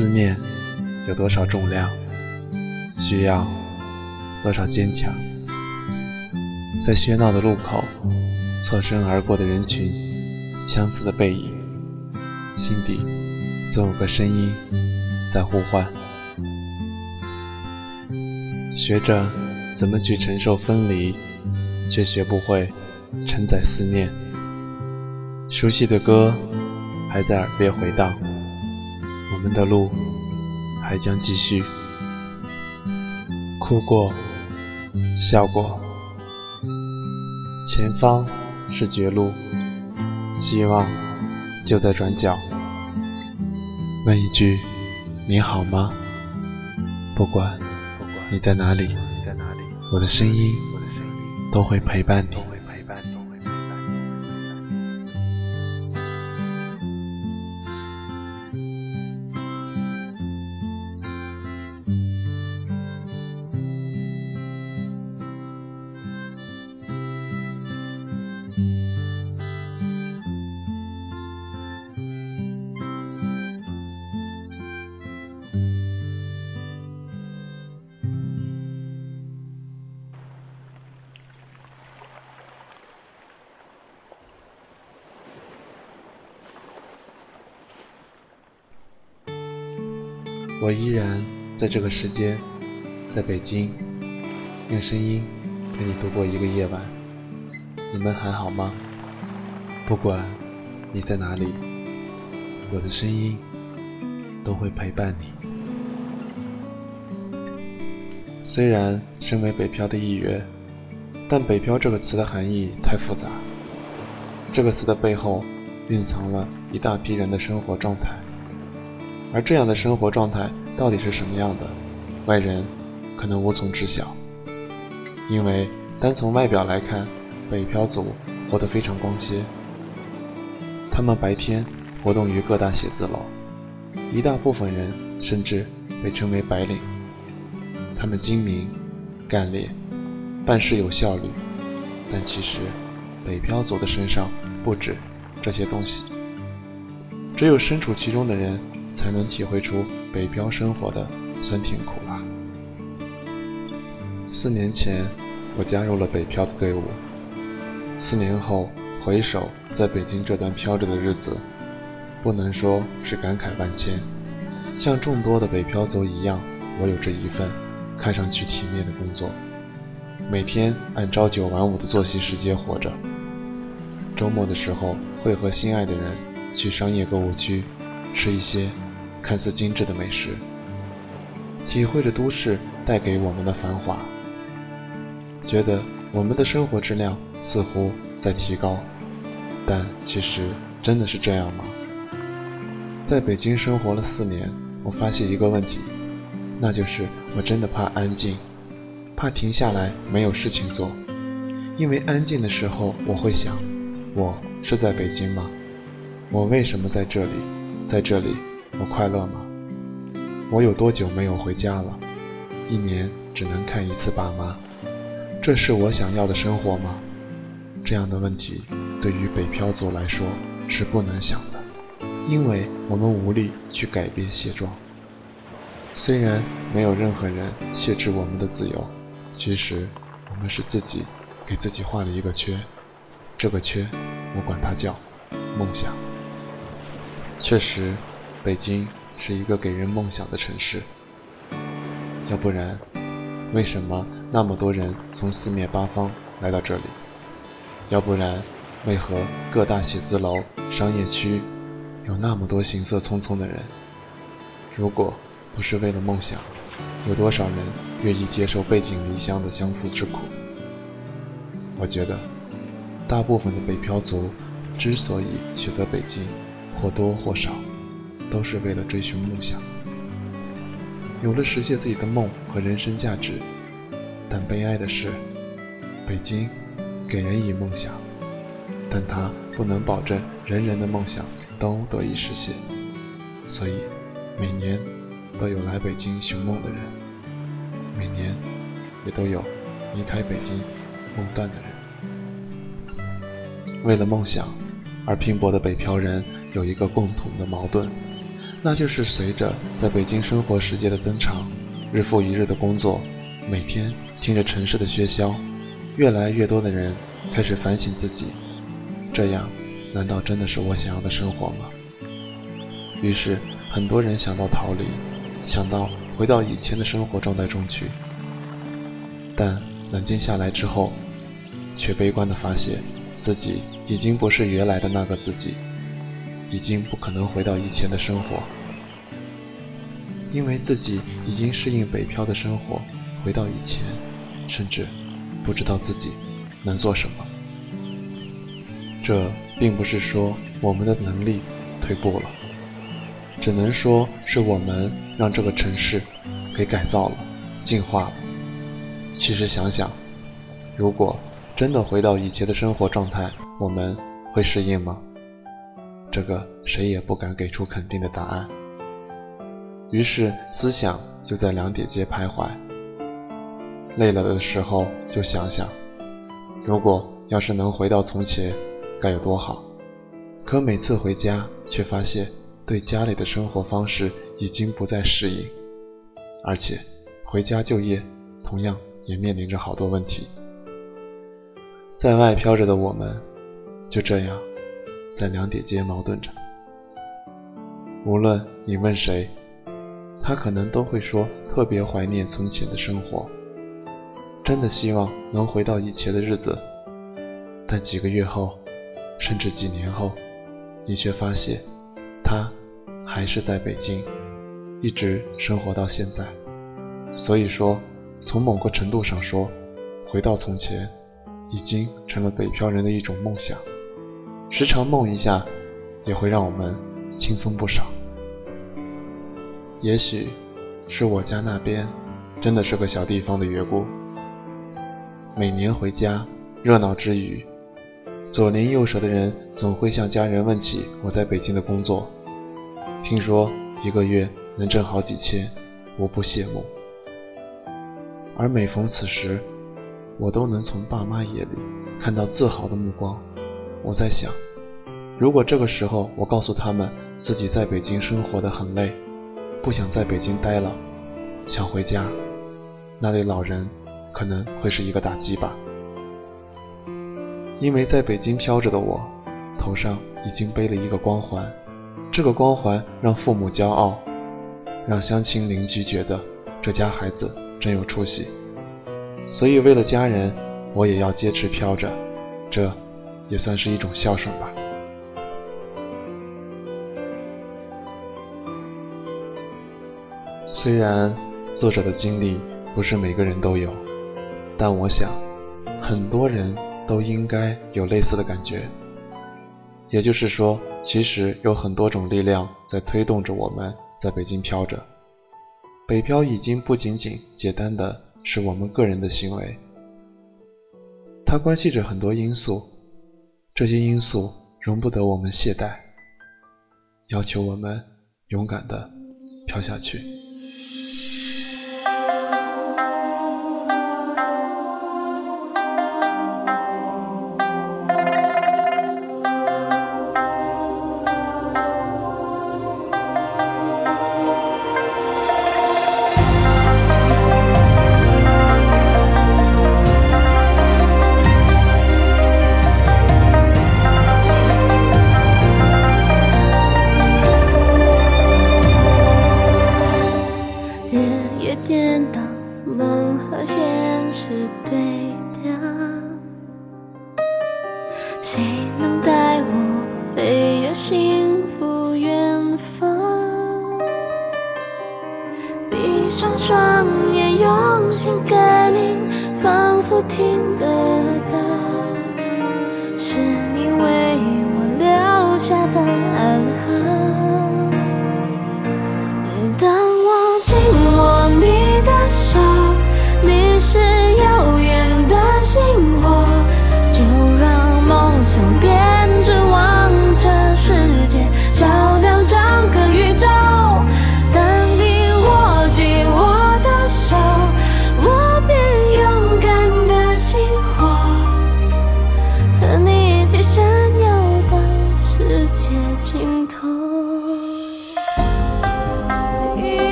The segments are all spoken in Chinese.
思念有多少重量，需要多少坚强。在喧闹的路口，侧身而过的人群，相似的背影，心底总有个声音在呼唤。学着怎么去承受分离，却学不会承载思念。熟悉的歌还在耳边回荡，我们的路还将继续。哭过，笑过，前方是绝路，希望就在转角。问一句，你好吗？不管你在哪里，我的声音都会陪伴你。我依然在这个时间，在北京，用声音陪你度过一个夜晚。你们还好吗？不管你在哪里，我的声音都会陪伴你。虽然身为北漂的一员，但北漂这个词的含义太复杂。这个词的背后蕴藏了一大批人的生活状态。而这样的生活状态到底是什么样的，外人可能无从知晓。因为单从外表来看，北漂族活得非常光鲜。他们白天活动于各大写字楼，一大部分人甚至被称为白领。他们精明、干练，办事有效率。但其实，北漂族的身上不止这些东西。只有身处其中的人才能体会出北漂生活的酸甜苦辣。4年前，我加入了北漂的队伍。4年后，回首在北京这段飘着的日子，不能说是感慨万千。像众多的北漂族一样，我有着一份看上去体面的工作，每天按朝九晚五的作息时间活着。周末的时候，会和心爱的人去商业购物区，吃一些看似精致的美食，体会着都市带给我们的繁华，觉得我们的生活质量似乎在提高，但其实真的是这样吗？在北京生活了4年，我发现一个问题，那就是我真的怕安静，怕停下来没有事情做。因为安静的时候，我会想，我是在北京吗？我为什么在这里？在这里我快乐吗？我有多久没有回家了？1年只能看1次爸妈，这是我想要的生活吗？这样的问题对于北漂族来说是不能想的，因为我们无力去改变现状。虽然没有任何人限制我们的自由，其实我们是自己给自己画了一个缺，这个缺我管它叫梦想。确实，北京是一个给人梦想的城市，要不然，为什么那么多人从四面八方来到这里？要不然，为何各大写字楼、商业区有那么多行色匆匆的人？如果不是为了梦想，有多少人愿意接受背井离乡的相思之苦？我觉得，大部分的北漂族之所以选择北京，或多或少都是为了追寻梦想，有了实现自己的梦和人生价值。但悲哀的是，北京给人以梦想，但它不能保证人人的梦想都得以实现，所以每年都有来北京寻梦的人，每年也都有离开北京梦断的人。为了梦想而拼搏的北漂人有一个共同的矛盾，那就是随着在北京生活时间的增长，日复一日的工作，每天听着城市的喧嚣，越来越多的人开始反省自己，这样难道真的是我想要的生活吗？于是很多人想到逃离，想到回到以前的生活状态中去，但冷静下来之后，却悲观地发现自己已经不是原来的那个自己，已经不可能回到以前的生活，因为自己已经适应北漂的生活，回到以前，甚至不知道自己能做什么。这并不是说我们的能力退步了，只能说是我们让这个城市给改造了，进化了。其实想想，如果真的回到以前的生活状态，我们会适应吗？这个谁也不敢给出肯定的答案。于是思想就在两点间徘徊，累了的时候就想想，如果要是能回到从前该有多好。可每次回家却发现对家里的生活方式已经不再适应，而且回家就业同样也面临着好多问题。在外飘着的我们就这样在两点间矛盾着，无论你问谁，他可能都会说特别怀念从前的生活，真的希望能回到以前的日子。但几个月后，甚至几年后，你却发现他还是在北京一直生活到现在。所以说从某个程度上说，回到从前已经成了北漂人的一种梦想，时常梦一下也会让我们轻松不少。也许是我家那边真的是个小地方的缘故，每年回家热闹之余，左邻右舍的人总会向家人问起我在北京的工作，听说一个月能挣好几千，我不羡慕。而每逢此时，我都能从爸妈眼里看到自豪的目光。我在想，如果这个时候我告诉他们自己在北京生活得很累，不想在北京待了，想回家，那对老人可能会是一个打击吧。因为在北京飘着的我，头上已经背了一个光环，这个光环让父母骄傲，让乡亲邻居觉得这家孩子真有出息。所以为了家人，我也要坚持飘着，这也算是一种孝顺吧。虽然作者的经历不是每个人都有，但我想很多人都应该有类似的感觉。也就是说，其实有很多种力量在推动着我们在北京飘着。北漂已经不仅仅简单的是我们个人的行为，它关系着很多因素，这些因素容不得我们懈怠，要求我们勇敢的飘下去。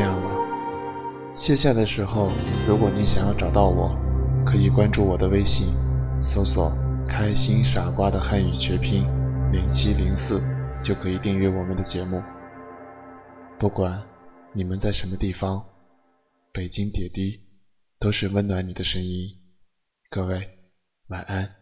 这样了。线下的时候，如果你想要找到我，可以关注我的微信，搜索“开心傻瓜”的汉语全拼0704，就可以订阅我们的节目。不管你们在什么地方，北京、点滴，都是温暖你的声音。各位，晚安。